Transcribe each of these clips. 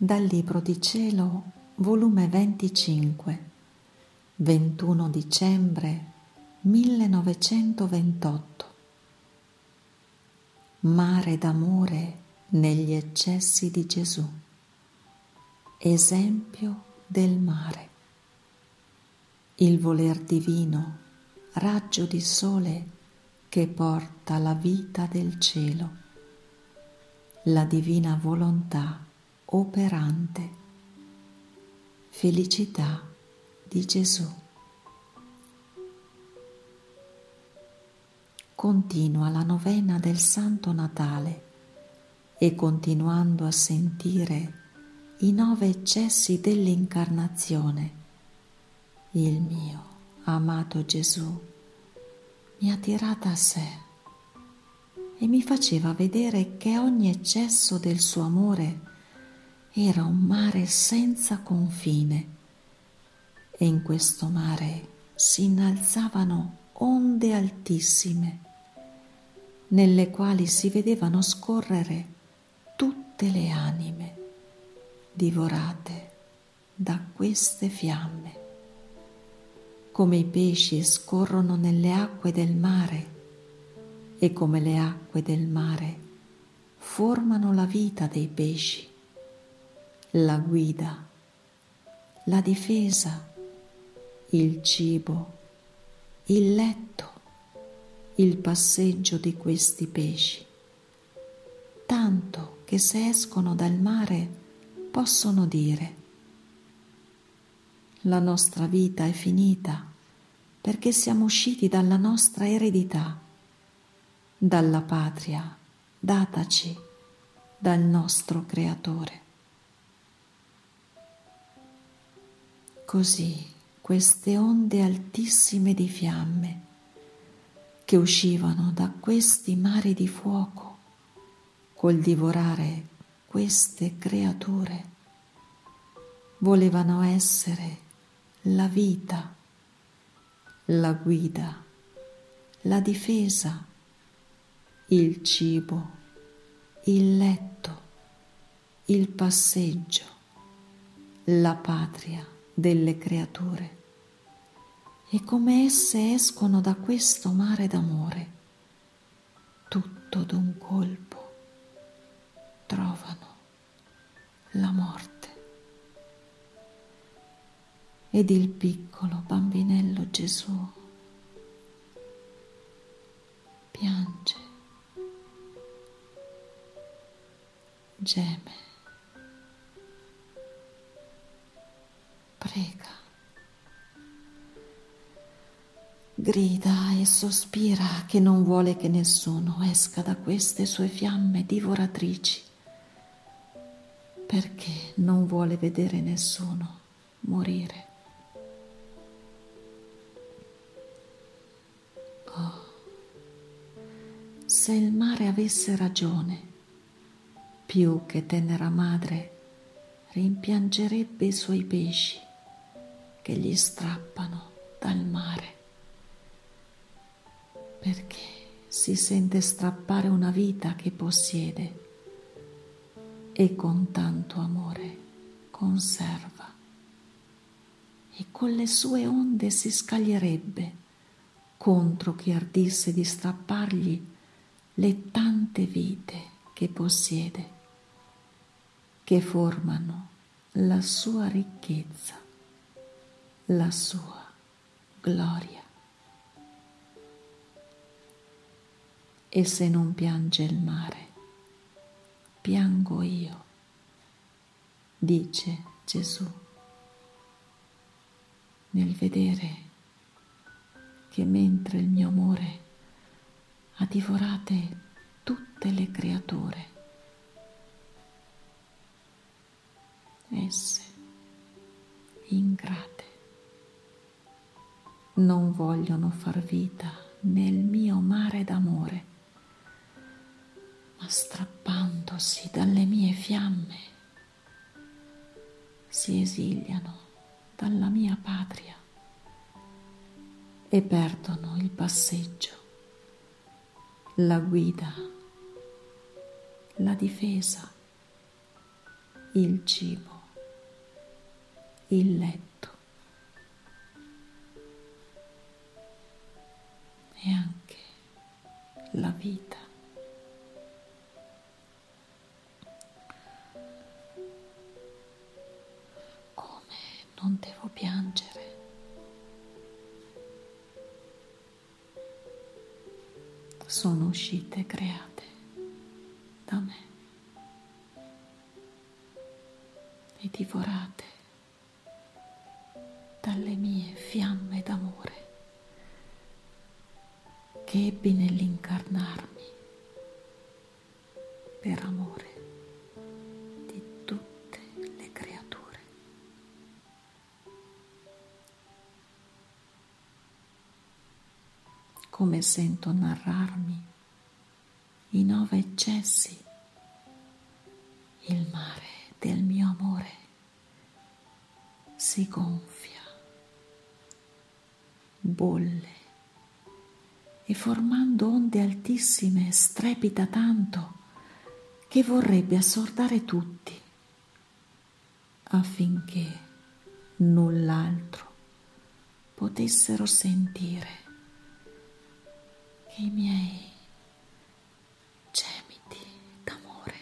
Dal Libro di Cielo, volume 25, 21 dicembre 1928. Mare d'amore negli eccessi di Gesù. Esempio del mare. Il voler divino, raggio di sole che porta la vita del cielo. La divina volontà operante, felicità di Gesù. Continua la novena del Santo Natale e, continuando a sentire i 9 eccessi dell'incarnazione, il mio amato Gesù mi ha tirata a sé e mi faceva vedere che ogni eccesso del suo amore era un mare senza confine, e in questo mare si innalzavano onde altissime, nelle quali si vedevano scorrere tutte le anime divorate da queste fiamme. Come i pesci scorrono nelle acque del mare, e come le acque del mare formano la vita dei pesci, la guida, la difesa, il cibo, il letto, il passeggio di questi pesci, tanto che se escono dal mare possono dire: la nostra vita è finita perché siamo usciti dalla nostra eredità, dalla patria dataci dal nostro Creatore. Così queste onde altissime di fiamme che uscivano da questi mari di fuoco, col divorare queste creature, volevano essere la vita, la guida, la difesa, il cibo, il letto, il passeggio, la patria delle creature, e come esse escono da questo mare d'amore, tutto d'un colpo trovano la morte. Ed il piccolo bambinello Gesù piange, geme, prega, grida e sospira che non vuole che nessuno esca da queste sue fiamme divoratrici, perché non vuole vedere nessuno morire. Oh, se il mare avesse ragione, più che tenera madre rimpiangerebbe i suoi pesci che gli strappano dal mare, perché si sente strappare una vita che possiede e con tanto amore conserva, e con le sue onde si scaglierebbe contro chi ardisse di strappargli le tante vite che possiede, che formano la sua ricchezza, la sua gloria. E se non piange il mare, piango io, dice Gesù, nel vedere che mentre il mio amore ha divorate tutte le creature, esse, ingrate, non vogliono far vita nel mio mare d'amore, ma strappandosi dalle mie fiamme si esiliano dalla mia patria e perdono il passeggio, la guida, la difesa, il cibo, il letto e anche la vita. Come non devo piangere? Sono uscite create da me e divorate dalle mie fiamme d'amore che ebbi nell'incarnarmi per amore di tutte le creature. Come sento narrarmi i 9 eccessi, il mare del mio amore si gonfia, bolle e formando onde altissime strepita tanto che vorrebbe assordare tutti, affinché null'altro potessero sentire che i miei gemiti d'amore,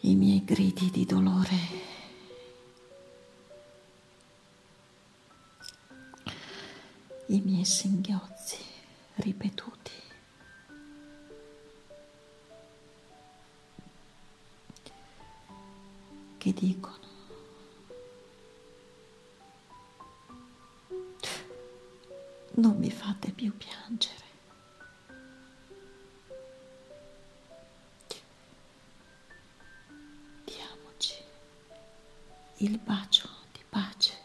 i miei gridi di dolore i miei singhiozzi ripetuti che dicono non mi fate più piangere, diamoci il bacio di pace.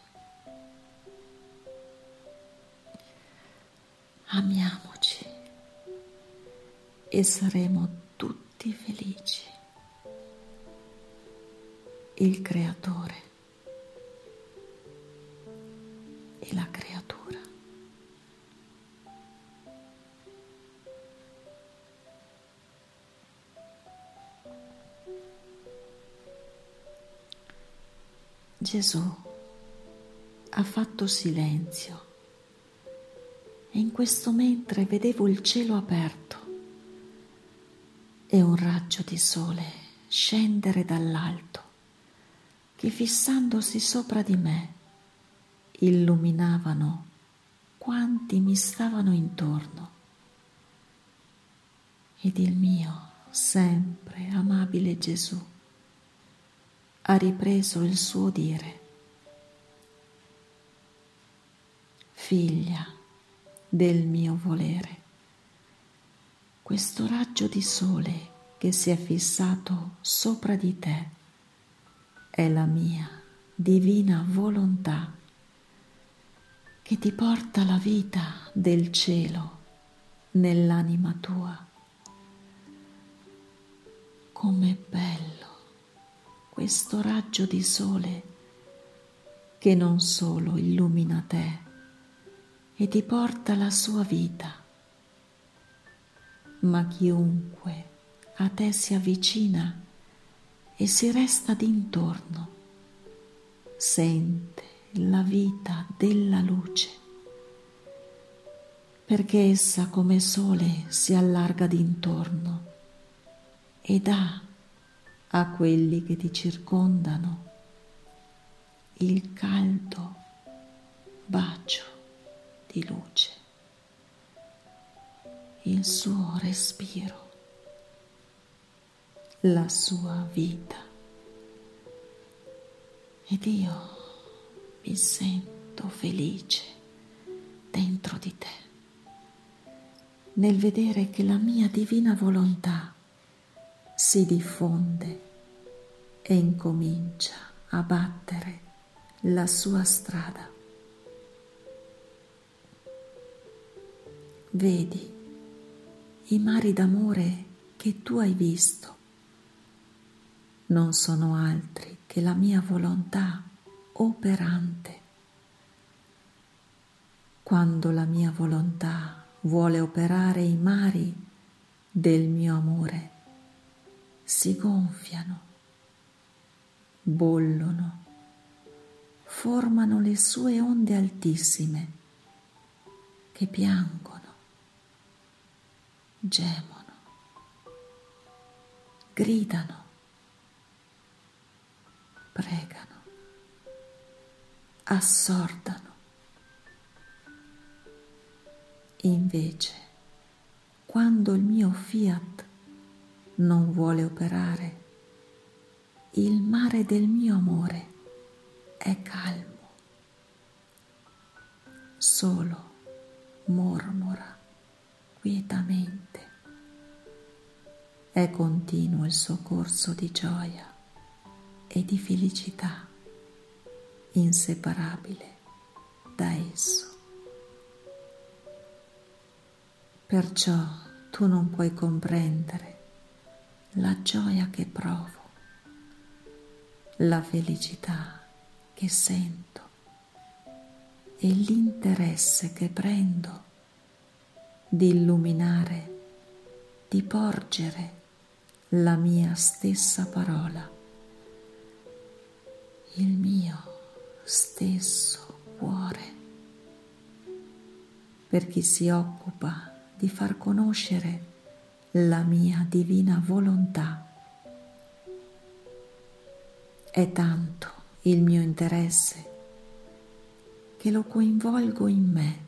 Amiamoci e saremo tutti felici. Il Creatore e la creatura. Gesù ha fatto silenzio. E in questo mentre vedevo il cielo aperto e un raggio di sole scendere dall'alto che fissandosi sopra di me illuminavano quanti mi stavano intorno ed il mio sempre amabile Gesù ha ripreso il suo dire: figlia del mio volere, questo raggio di sole che si è fissato sopra di te è la mia divina volontà che ti porta la vita del cielo nell'anima tua. Com'è bello questo raggio di sole che non solo illumina te e ti porta la sua vita, ma chiunque a te si avvicina e si resta d'intorno, sente la vita della luce, perché essa come sole si allarga d'intorno e dà a quelli che ti circondano il caldo bacio di luce, il suo respiro, la sua vita. Ed io mi sento felice dentro di te nel vedere che la mia divina volontà si diffonde e incomincia a battere la sua strada. Vedi i mari d'amore che tu hai visto, non sono altri che la mia volontà operante. Quando la mia volontà vuole operare i mari del mio amore, si gonfiano, bollono, formano le sue onde altissime che piangono, gemono, gridano, pregano, assordano. Invece, quando il mio fiat non vuole operare, il mare del mio amore è calmo, solo mormora quietamente. È continuo il suo corso di gioia e di felicità, inseparabile da esso. Perciò tu non puoi comprendere la gioia che provo, la felicità che sento e l'interesse che prendo di illuminare, di porgere la mia stessa parola, il mio stesso cuore, per chi si occupa di far conoscere la mia divina volontà. È tanto il mio interesse che lo coinvolgo in me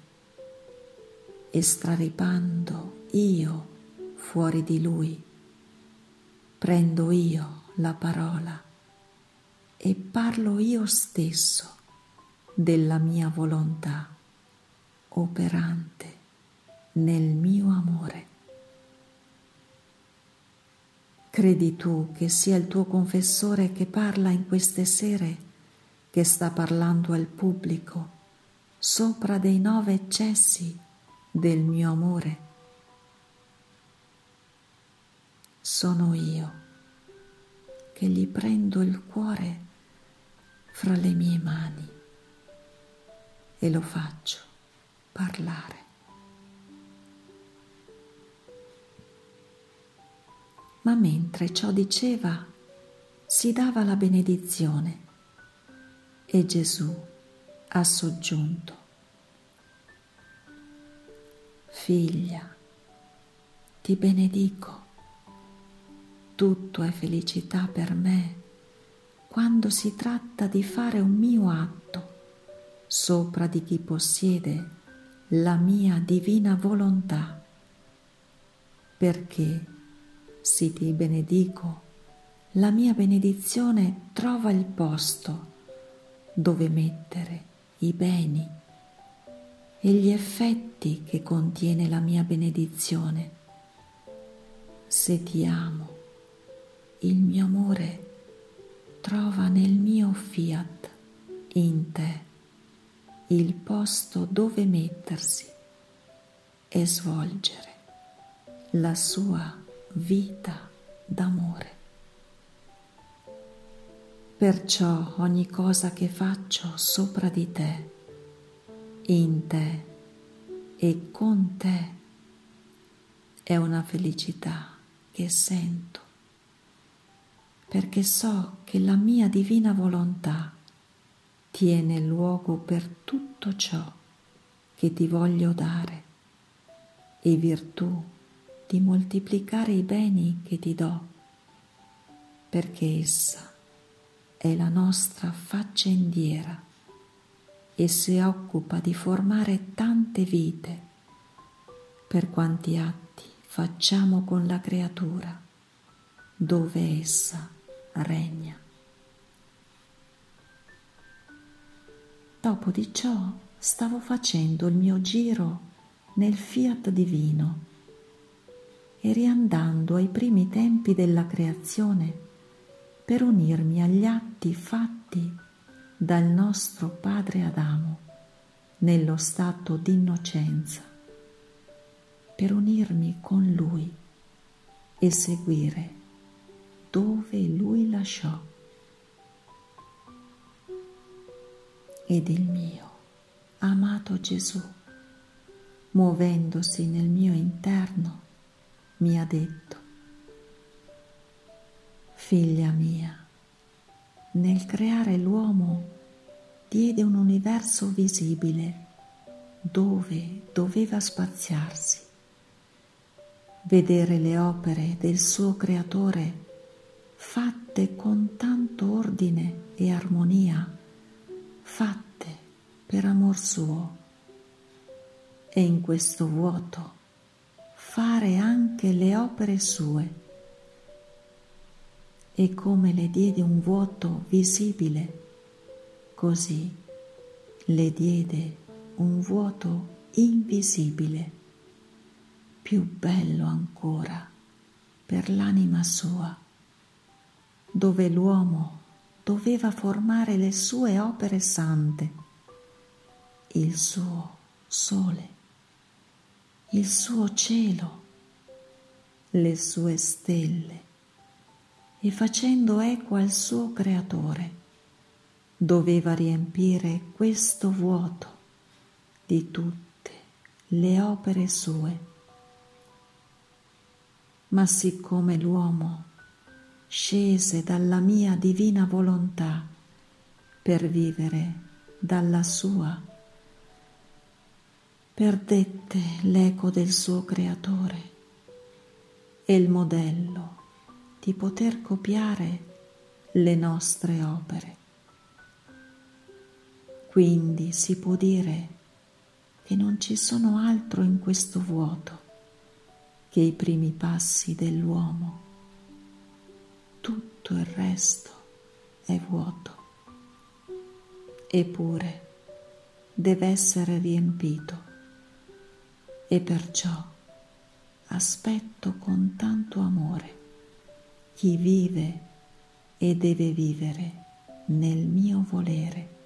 e, straripando io fuori di lui, prendo io la parola e parlo io stesso della mia volontà operante nel mio amore. Credi tu che sia il tuo confessore che parla in queste sere, che sta parlando al pubblico sopra dei 9 eccessi del mio amore? Sono io che gli prendo il cuore fra le mie mani e lo faccio parlare. Ma mentre ciò diceva, si dava la benedizione e Gesù ha soggiunto: Figlia, ti benedico, tutto è felicità per me quando si tratta di fare un mio atto sopra di chi possiede la mia divina volontà, perché se ti benedico, la mia benedizione trova il posto dove mettere i beni e gli effetti che contiene la mia benedizione. Se ti amo, il mio amore trova nel mio fiat, in te, il posto dove mettersi e svolgere la sua vita d'amore. Perciò ogni cosa che faccio sopra di te, in te e con te è una felicità che sento, perché so che la mia divina volontà tiene luogo per tutto ciò che ti voglio dare e virtù di moltiplicare i beni che ti do, perché essa è la nostra faccendiera e si occupa di formare tante vite per quanti atti facciamo con la creatura dove essa regna. Dopo di ciò stavo facendo il mio giro nel fiat divino e riandando ai primi tempi della creazione per unirmi agli atti fatti dal nostro padre Adamo nello stato d'innocenza, per unirmi con lui e seguire dove lui lasciò. Ed il mio amato Gesù, muovendosi nel mio interno, mi ha detto: Figlia mia, nel creare l'uomo diede un universo visibile dove doveva spaziarsi. Vedere le opere del suo creatore fatte con tanto ordine e armonia, fatte per amor suo, e in questo vuoto fare anche le opere sue. E come le diede un vuoto visibile, così le diede un vuoto invisibile, più bello ancora per l'anima sua, dove l'uomo doveva formare le sue opere sante, il suo sole, il suo cielo, le sue stelle, e facendo eco al suo creatore, doveva riempire questo vuoto di tutte le opere sue. Ma siccome l'uomo scese dalla mia divina volontà per vivere dalla sua, perdette l'eco del suo creatore e il modello di poter copiare le nostre opere. Quindi si può dire che non ci sono altro in questo vuoto che i primi passi dell'uomo. Tutto il resto è vuoto, eppure deve essere riempito, e perciò aspetto con tanto amore chi vive e deve vivere nel mio volere,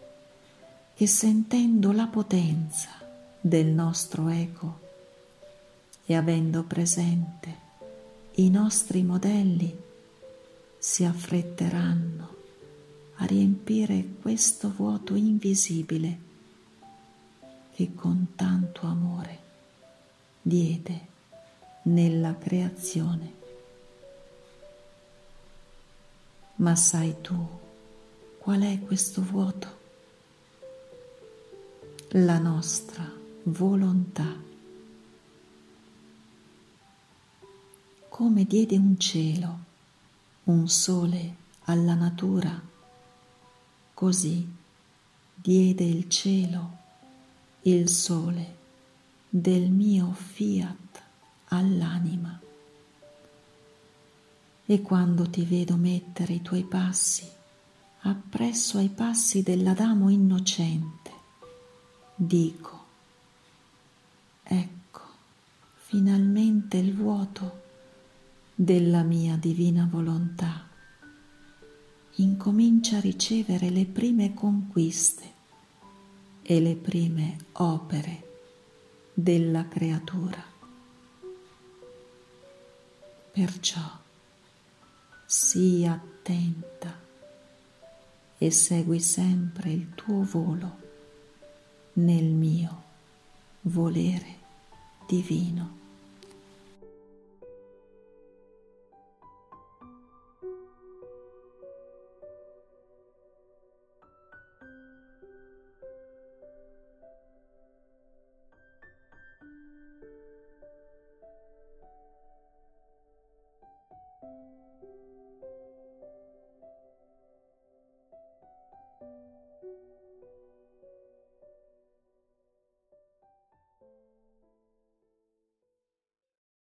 che sentendo la potenza del nostro eco e avendo presente i nostri modelli, si affretteranno a riempire questo vuoto invisibile che con tanto amore diede nella creazione. Ma sai tu qual è questo vuoto? La nostra volontà. Come diede un cielo, un sole alla natura, così diede il cielo, il sole del mio fiat all'anima. E quando ti vedo mettere i tuoi passi appresso ai passi dell'Adamo innocente, dico: ecco finalmente il vuoto della mia divina volontà incomincia a ricevere le prime conquiste e le prime opere della creatura. Perciò sii attenta e segui sempre il tuo volo nel mio volere divino.